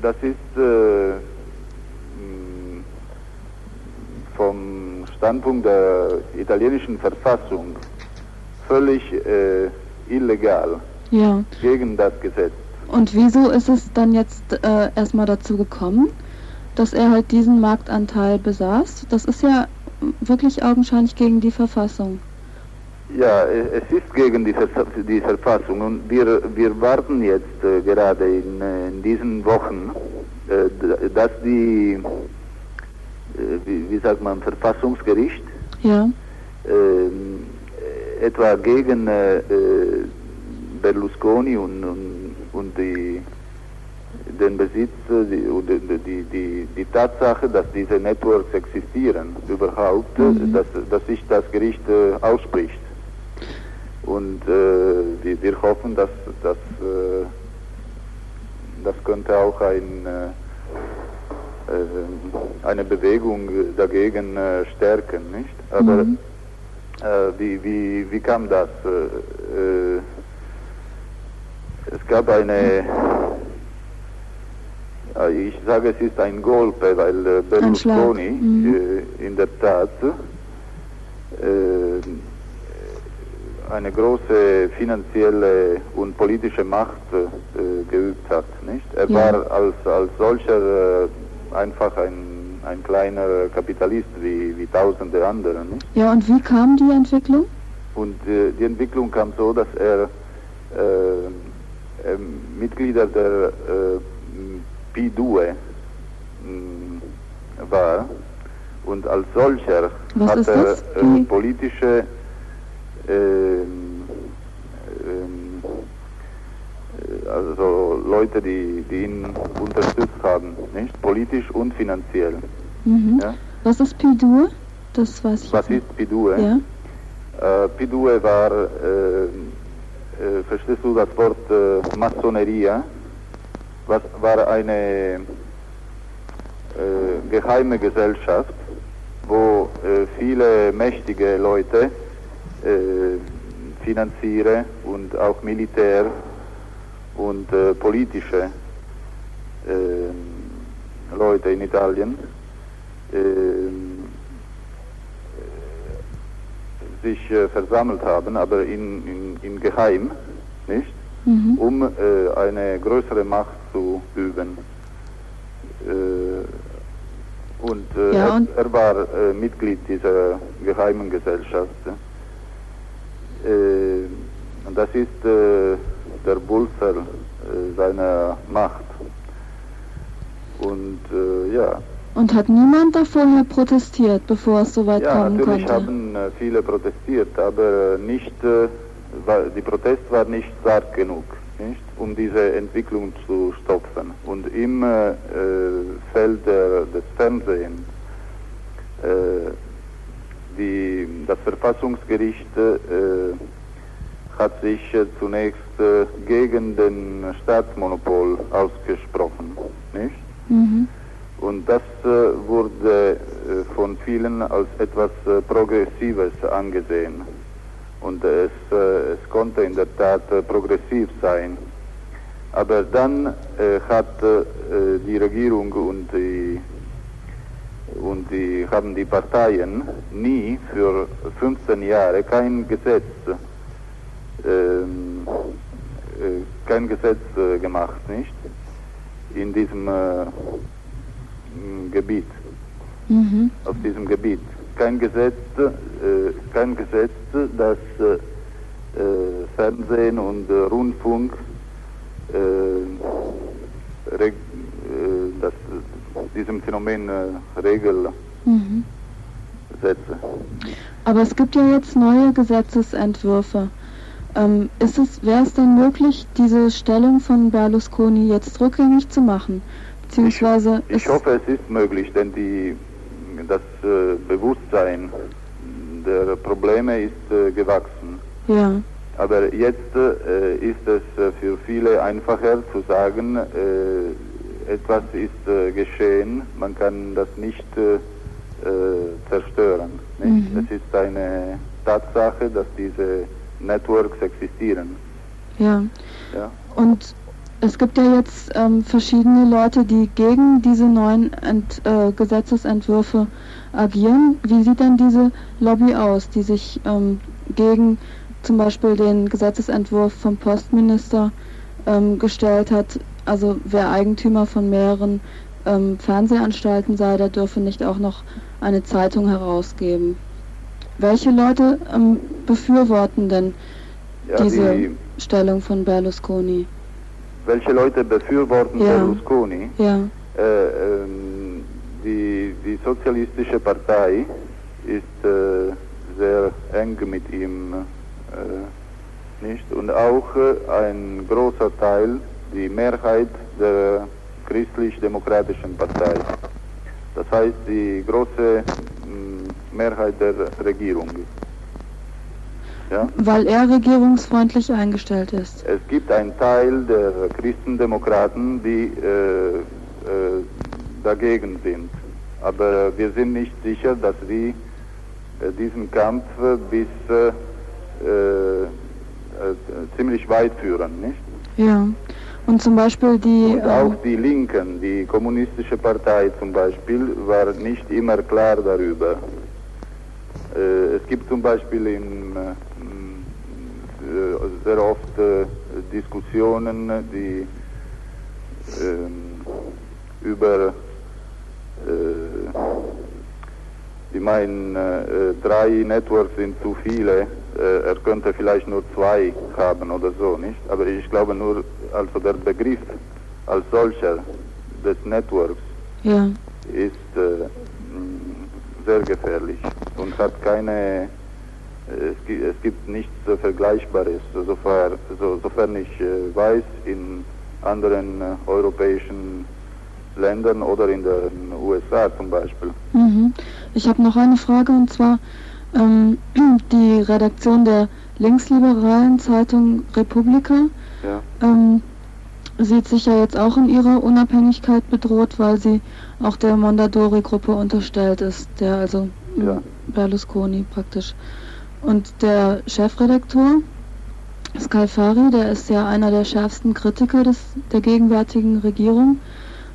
das ist äh, vom Standpunkt der italienischen Verfassung völlig äh, illegal, ja, gegen das Gesetz. Und wieso ist es dann jetzt äh, erstmal dazu gekommen, dass er halt diesen Marktanteil besaß? Das ist ja wirklich augenscheinlich gegen die Verfassung. Ja, es ist gegen die, Vers die Verfassung und wir, wir warten jetzt äh, gerade in, in diesen Wochen, äh, dass die, äh, wie, wie sagt man, Verfassungsgericht, ja, äh, etwa gegen äh, Berlusconi und, und, und die, den Besitz, die, die, die, die, die Tatsache, dass diese Networks existieren überhaupt, mhm, dass, dass sich das Gericht äh, ausspricht. Und äh, wir, wir hoffen, dass, dass äh, das könnte auch ein, äh, eine Bewegung dagegen äh, stärken, nicht? Aber mhm, äh, wie, wie, wie kam das? Äh, äh, es gab eine, äh, ich sage, es ist ein Golpe, weil äh, Berlusconi mhm, äh, in der Tat äh, eine große finanzielle und politische Macht äh, geübt hat, nicht? Er ja. war als, als solcher äh, einfach ein, ein kleiner Kapitalist wie, wie tausende andere, nicht? Ja, und wie kam die Entwicklung? Und äh, die Entwicklung kam so, dass er äh, äh, Mitglieder der äh, Pidue äh, war und als solcher Was hat er äh, politische Ähm, ähm, also Leute, die, die ihn unterstützt haben, nicht? Politisch und finanziell. Mhm. Ja? Was ist Pidue? Das weiß ich Was nicht. ist Pidue? Ja. Äh, Pidue war, äh, äh, verstehst du das Wort äh, Massoneria? Was war eine äh, geheime Gesellschaft, wo äh, viele mächtige Leute Äh, finanziere und auch Militär und äh, politische äh, Leute in Italien äh, sich äh, versammelt haben, aber in, in, in Geheim, nicht? Mhm. Um äh, eine größere Macht zu üben. Äh, und äh, ja, und er, er war äh, Mitglied dieser geheimen Gesellschaft. Und das ist äh, der Bulzer äh, seiner Macht. Und äh, ja. Und hat niemand da vorher protestiert, bevor es so weit ja, kommen konnte? Ja, natürlich haben äh, viele protestiert, aber nicht, äh, war, die Protest war nicht stark genug, nicht, um diese Entwicklung zu stopfen. Und im äh, Feld der, des Fernsehens, äh, Die, das Verfassungsgericht äh, hat sich äh, zunächst äh, gegen den Staatsmonopol ausgesprochen, nicht? Mhm. Und das äh, wurde äh, von vielen als etwas äh, Progressives angesehen. Und es, äh, es konnte in der Tat äh, progressiv sein. Aber dann äh, hat äh, die Regierung und die und die haben die Parteien nie für fünfzehn Jahre kein Gesetz ähm, äh, kein Gesetz äh, gemacht, nicht? In diesem äh, Gebiet, mhm, auf diesem Gebiet kein Gesetz, äh, kein Gesetz, das äh, Fernsehen und äh, Rundfunk äh, reg- äh, das diesem Phänomen äh, Regel mhm. setze. Aber es gibt ja jetzt neue Gesetzesentwürfe. Ähm, ist es, wäre es denn möglich, diese Stellung von Berlusconi jetzt rückgängig zu machen? Beziehungsweise ich, ich hoffe, es ist möglich, denn die, das äh, Bewusstsein der Probleme ist äh, gewachsen. Ja. Aber jetzt äh, ist es für viele einfacher zu sagen, äh, etwas ist äh, geschehen, man kann das nicht äh, äh, zerstören. Nicht? Mhm. Es ist eine Tatsache, dass diese Networks existieren. Ja. Ja. Und es gibt ja jetzt ähm, verschiedene Leute, die gegen diese neuen Ent, äh, Gesetzesentwürfe agieren. Wie sieht denn diese Lobby aus, die sich ähm, gegen zum Beispiel den Gesetzesentwurf vom Postminister ähm, gestellt hat? Also wer Eigentümer von mehreren ähm, Fernsehanstalten sei, der dürfe nicht auch noch eine Zeitung herausgeben. Welche Leute ähm, befürworten denn ja, diese die, Stellung von Berlusconi? Welche Leute befürworten ja. Berlusconi? Ja. Äh, ähm, die, die Sozialistische Partei ist äh, sehr eng mit ihm, äh, nicht? Und auch äh, ein großer Teil, die Mehrheit der Christlich-Demokratischen Partei. Das heißt, die große Mehrheit der Regierung. Ja? Weil er regierungsfreundlich eingestellt ist. Es gibt einen Teil der Christendemokraten, die äh, äh, dagegen sind. Aber wir sind nicht sicher, dass sie äh, diesen Kampf bis äh, äh, äh, ziemlich weit führen, nicht? Ja. Und zum Beispiel die... Und auch die Linken, die Kommunistische Partei zum Beispiel, war nicht immer klar darüber. Äh, es gibt zum Beispiel in, äh, sehr oft äh, Diskussionen, die äh, über, äh, ich meine, äh, drei Networks sind zu viele. Er könnte vielleicht nur zwei haben oder so, nicht? Aber ich glaube nur, also der Begriff als solcher des Networks ja. ist äh, sehr gefährlich und hat keine, es gibt, es gibt nichts Vergleichbares, sofern, so, sofern ich äh, weiß, in anderen äh, europäischen Ländern oder in den U S A zum Beispiel. Mhm. Ich habe noch eine Frage und zwar, die Redaktion der linksliberalen Zeitung Repubblica ja. ähm, sieht sich ja jetzt auch in ihrer Unabhängigkeit bedroht, weil sie auch der Mondadori-Gruppe unterstellt ist, der also ja. Berlusconi praktisch. Und der Chefredakteur Scalfari, der ist ja einer der schärfsten Kritiker des, der gegenwärtigen Regierung,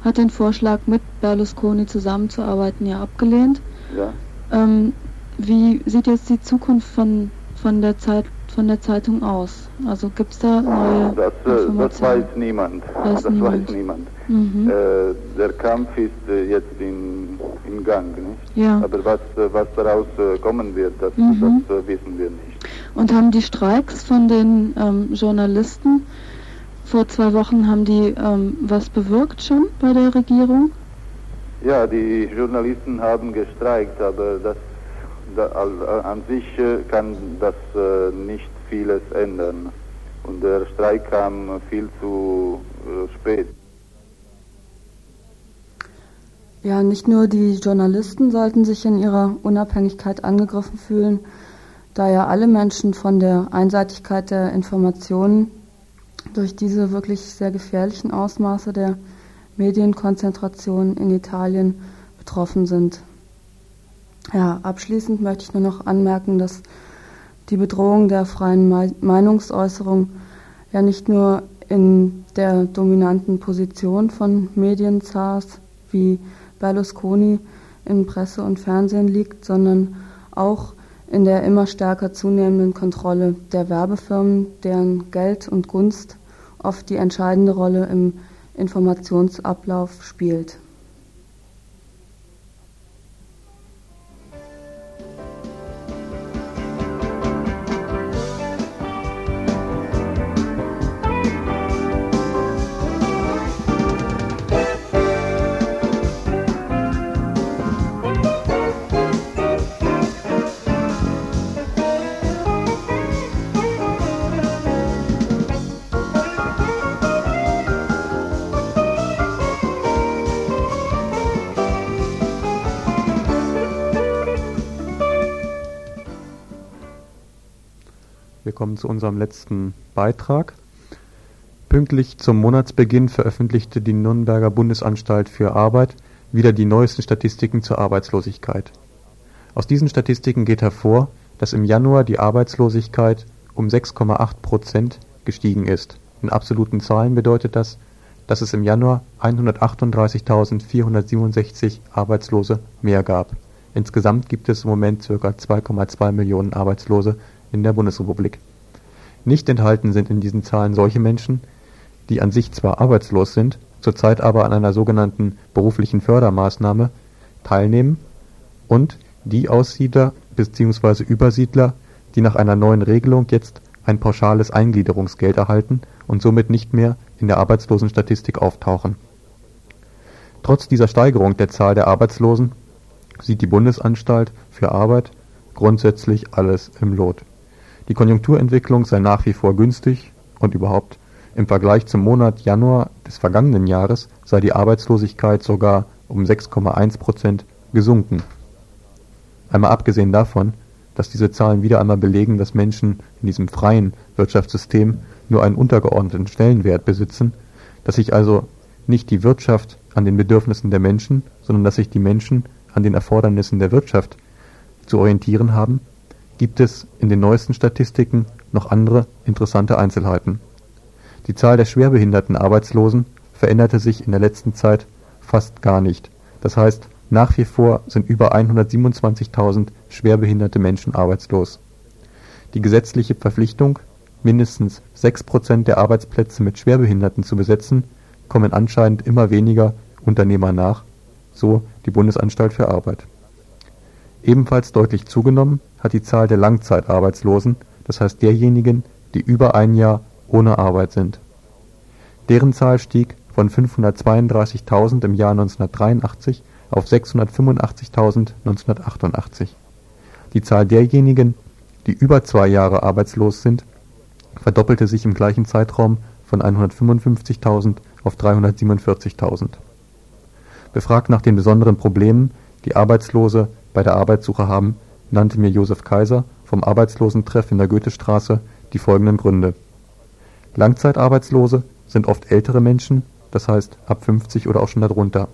hat den Vorschlag, mit Berlusconi zusammenzuarbeiten, ja abgelehnt. Ja. Ähm, Wie sieht jetzt die Zukunft von, von, der, Zeit, von der Zeitung aus? Also gibt es da neue das, Informationen? Das weiß niemand. Weiß das niemand. weiß niemand. Mhm. Äh, der Kampf ist äh, jetzt in, in Gang, nicht? Ja. Aber was, was daraus äh, kommen wird, das, mhm. das äh, wissen wir nicht. Und haben die Streiks von den ähm, Journalisten, vor zwei Wochen haben die ähm, was bewirkt schon bei der Regierung? Ja, die Journalisten haben gestreikt, aber das an sich kann das nicht vieles ändern. Und der Streik kam viel zu spät. Ja, nicht nur die Journalisten sollten sich in ihrer Unabhängigkeit angegriffen fühlen, da ja alle Menschen von der Einseitigkeit der Informationen durch diese wirklich sehr gefährlichen Ausmaße der Medienkonzentration in Italien betroffen sind. Ja, abschließend möchte ich nur noch anmerken, dass die Bedrohung der freien Meinungsäußerung ja nicht nur in der dominanten Position von Medienzars wie Berlusconi in Presse und Fernsehen liegt, sondern auch in der immer stärker zunehmenden Kontrolle der Werbefirmen, deren Geld und Gunst oft die entscheidende Rolle im Informationsablauf spielt. Kommen zu unserem letzten Beitrag. Pünktlich zum Monatsbeginn veröffentlichte die Nürnberger Bundesanstalt für Arbeit wieder die neuesten Statistiken zur Arbeitslosigkeit. Aus diesen Statistiken geht hervor, dass im Januar die Arbeitslosigkeit um sechs Komma acht Prozent gestiegen ist. In absoluten Zahlen bedeutet das, dass es im Januar hundertachtunddreißigtausendvierhundertsiebenundsechzig Arbeitslose mehr gab. Insgesamt gibt es im Moment ca. zwei Komma zwei Millionen Arbeitslose in der Bundesrepublik. Nicht enthalten sind in diesen Zahlen solche Menschen, die an sich zwar arbeitslos sind, zurzeit aber an einer sogenannten beruflichen Fördermaßnahme teilnehmen, und die Aussiedler bzw. Übersiedler, die nach einer neuen Regelung jetzt ein pauschales Eingliederungsgeld erhalten und somit nicht mehr in der Arbeitslosenstatistik auftauchen. Trotz dieser Steigerung der Zahl der Arbeitslosen sieht die Bundesanstalt für Arbeit grundsätzlich alles im Lot. Die Konjunkturentwicklung sei nach wie vor günstig und überhaupt im Vergleich zum Monat Januar des vergangenen Jahres sei die Arbeitslosigkeit sogar um sechs Komma eins Prozent gesunken. Einmal abgesehen davon, dass diese Zahlen wieder einmal belegen, dass Menschen in diesem freien Wirtschaftssystem nur einen untergeordneten Stellenwert besitzen, dass sich also nicht die Wirtschaft an den Bedürfnissen der Menschen, sondern dass sich die Menschen an den Erfordernissen der Wirtschaft zu orientieren haben, gibt es in den neuesten Statistiken noch andere interessante Einzelheiten. Die Zahl der schwerbehinderten Arbeitslosen veränderte sich in der letzten Zeit fast gar nicht. Das heißt, nach wie vor sind über hundertsiebenundzwanzigtausend schwerbehinderte Menschen arbeitslos. Die gesetzliche Verpflichtung, mindestens sechs Prozent der Arbeitsplätze mit Schwerbehinderten zu besetzen, kommen anscheinend immer weniger Unternehmer nach, so die Bundesanstalt für Arbeit. Ebenfalls deutlich zugenommen hat die Zahl der Langzeitarbeitslosen, das heißt derjenigen, die über ein Jahr ohne Arbeit sind. Deren Zahl stieg von fünfhundertzweiunddreißigtausend im Jahr neunzehnhundertdreiundachtzig auf sechshundertfünfundachtzigtausend neunzehnhundertachtundachtzig. Die Zahl derjenigen, die über zwei Jahre arbeitslos sind, verdoppelte sich im gleichen Zeitraum von hundertfünfundfünfzigtausend auf dreihundertsiebenundvierzigtausend. Befragt nach den besonderen Problemen, die Arbeitslose bei der Arbeitssuche haben, nannte mir Josef Kaiser vom Arbeitslosentreff in der Goethestraße die folgenden Gründe. Langzeitarbeitslose sind oft ältere Menschen, das heißt ab fünfzig oder auch schon darunter.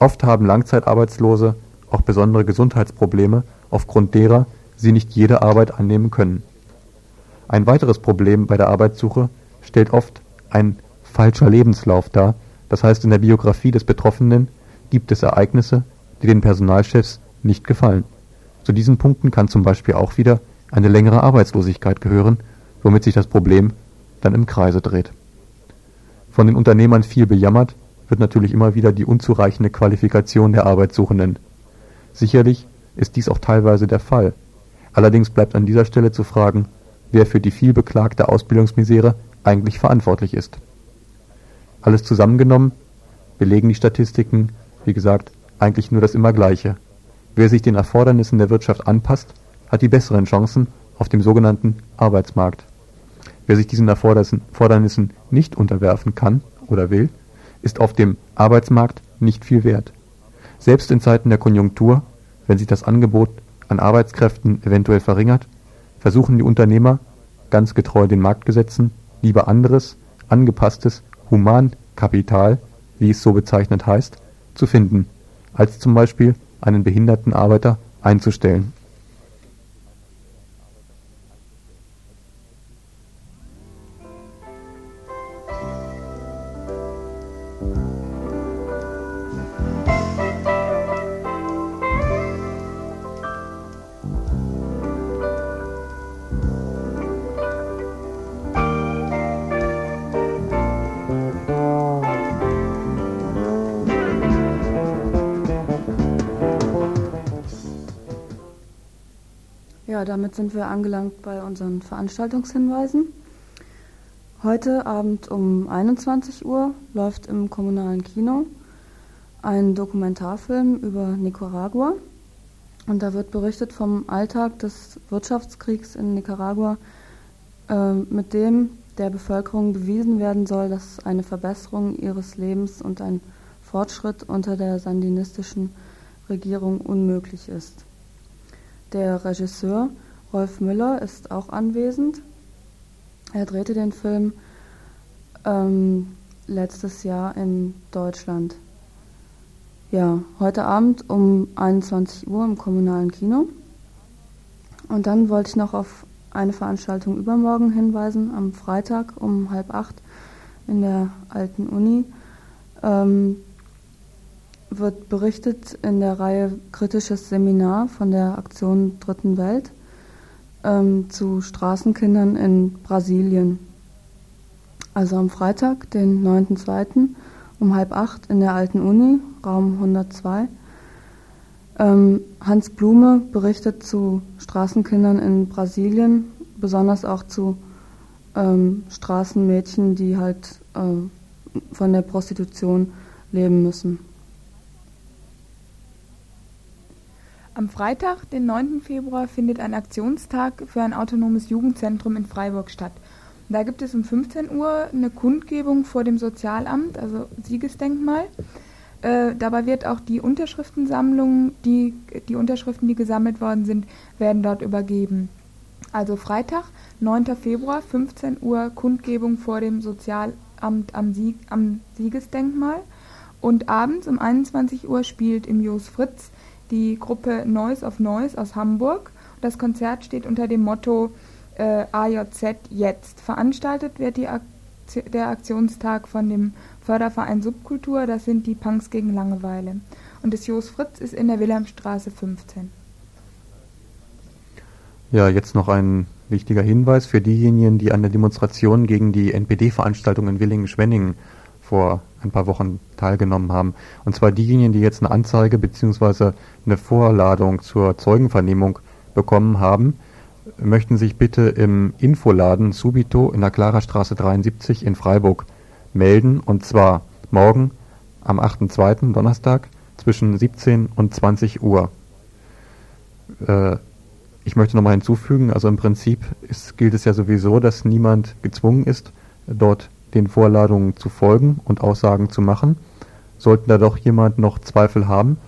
Oft haben Langzeitarbeitslose auch besondere Gesundheitsprobleme, aufgrund derer sie nicht jede Arbeit annehmen können. Ein weiteres Problem bei der Arbeitssuche stellt oft ein falscher Lebenslauf dar. Das heißt, in der Biografie des Betroffenen gibt es Ereignisse, die den Personalchefs nicht gefallen. Zu diesen Punkten kann zum Beispiel auch wieder eine längere Arbeitslosigkeit gehören, womit sich das Problem dann im Kreise dreht. Von den Unternehmern viel bejammert wird natürlich immer wieder die unzureichende Qualifikation der Arbeitssuchenden. Sicherlich ist dies auch teilweise der Fall. Allerdings bleibt an dieser Stelle zu fragen, wer für die vielbeklagte Ausbildungsmisere eigentlich verantwortlich ist. Alles zusammengenommen belegen die Statistiken, wie gesagt, eigentlich nur das immer Gleiche. Wer sich den Erfordernissen der Wirtschaft anpasst, hat die besseren Chancen auf dem sogenannten Arbeitsmarkt. Wer sich diesen Erfordernissen nicht unterwerfen kann oder will, ist auf dem Arbeitsmarkt nicht viel wert. Selbst in Zeiten der Konjunktur, wenn sich das Angebot an Arbeitskräften eventuell verringert, versuchen die Unternehmer, ganz getreu den Marktgesetzen, lieber anderes, angepasstes Humankapital, wie es so bezeichnet heißt, zu finden, als zum Beispiel einen behinderten Arbeiter einzustellen. Ja, damit sind wir angelangt bei unseren Veranstaltungshinweisen. Heute Abend um einundzwanzig Uhr läuft im kommunalen Kino ein Dokumentarfilm über Nicaragua. Und da wird berichtet vom Alltag des Wirtschaftskriegs in Nicaragua, äh, mit dem der Bevölkerung bewiesen werden soll, dass eine Verbesserung ihres Lebens und ein Fortschritt unter der sandinistischen Regierung unmöglich ist. Der Regisseur Rolf Müller ist auch anwesend. Er drehte den Film ähm, letztes Jahr in Deutschland. ja, heute Abend um einundzwanzig Uhr im kommunalen Kino. Und dann wollte ich noch auf eine Veranstaltung übermorgen hinweisen, am Freitag um halb acht in der alten Uni. Ähm, wird berichtet in der Reihe Kritisches Seminar von der Aktion Dritten Welt ähm, zu Straßenkindern in Brasilien. Also am Freitag, den neunten zweiten um halb acht in der alten Uni, Raum hundertzwei. Ähm, Hans Blume berichtet zu Straßenkindern in Brasilien, besonders auch zu ähm, Straßenmädchen, die halt äh, von der Prostitution leben müssen. Am Freitag, den neunten Februar, findet ein Aktionstag für ein autonomes Jugendzentrum in Freiburg statt. Da gibt es um fünfzehn Uhr eine Kundgebung vor dem Sozialamt, also Siegesdenkmal. Äh, dabei wird auch die Unterschriftensammlung, die, die Unterschriften, die gesammelt worden sind, werden dort übergeben. Also Freitag, neunten Februar, fünfzehn Uhr, Kundgebung vor dem Sozialamt am, Sieg, am Siegesdenkmal. Und abends um einundzwanzig Uhr spielt im Jos Fritz die Gruppe Noise of Noise aus Hamburg. Das Konzert steht unter dem Motto äh, A J Z jetzt. Veranstaltet wird die Akti- der Aktionstag von dem Förderverein Subkultur, das sind die Punks gegen Langeweile. Und das Jos Fritz ist in der Wilhelmstraße fünfzehn. Ja, jetzt noch ein wichtiger Hinweis für diejenigen, die an der Demonstration gegen die N P D-Veranstaltung in Willingen-Schwenningen vor ein paar Wochen teilgenommen haben. Und zwar diejenigen, die jetzt eine Anzeige bzw. eine Vorladung zur Zeugenvernehmung bekommen haben, möchten sich bitte im Infoladen Subito in der Klarastraße dreiundsiebzig in Freiburg melden. Und zwar morgen am achten zweiten Donnerstag zwischen siebzehn und zwanzig Uhr. Äh, ich möchte nochmal hinzufügen, also im Prinzip ist, gilt es ja sowieso, dass niemand gezwungen ist, dort den Vorladungen zu folgen und Aussagen zu machen. Sollten da doch jemand noch Zweifel haben,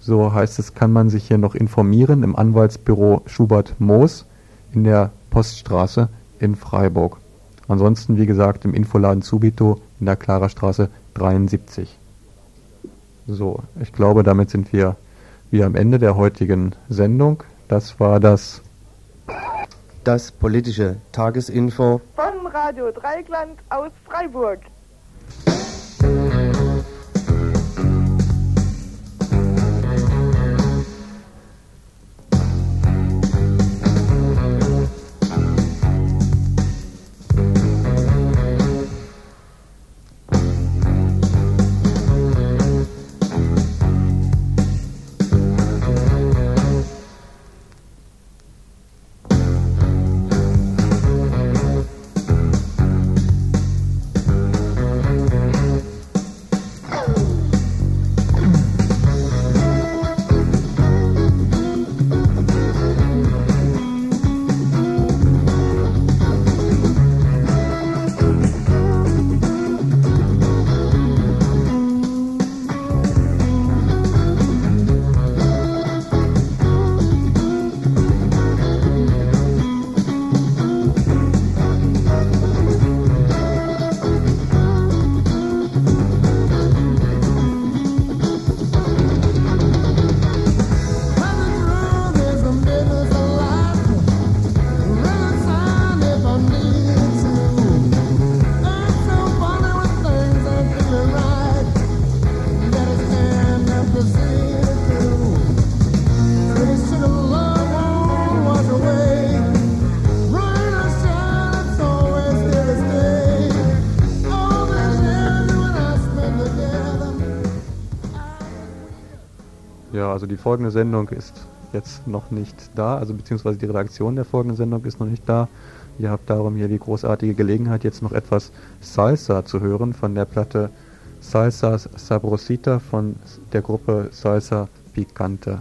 so heißt es, kann man sich hier noch informieren im Anwaltsbüro Schubert Moos in der Poststraße in Freiburg. Ansonsten, wie gesagt, im Infoladen Subito in der Klarastraße dreiundsiebzig. So, ich glaube, damit sind wir wieder am Ende der heutigen Sendung. Das war das... Das politische Tagesinfo von Radio Dreieckland aus Freiburg. Also die folgende Sendung ist jetzt noch nicht da, also beziehungsweise die Redaktion der folgenden Sendung ist noch nicht da. Ihr habt darum hier die großartige Gelegenheit, jetzt noch etwas Salsa zu hören von der Platte Salsa Sabrosita von der Gruppe Salsa Picante.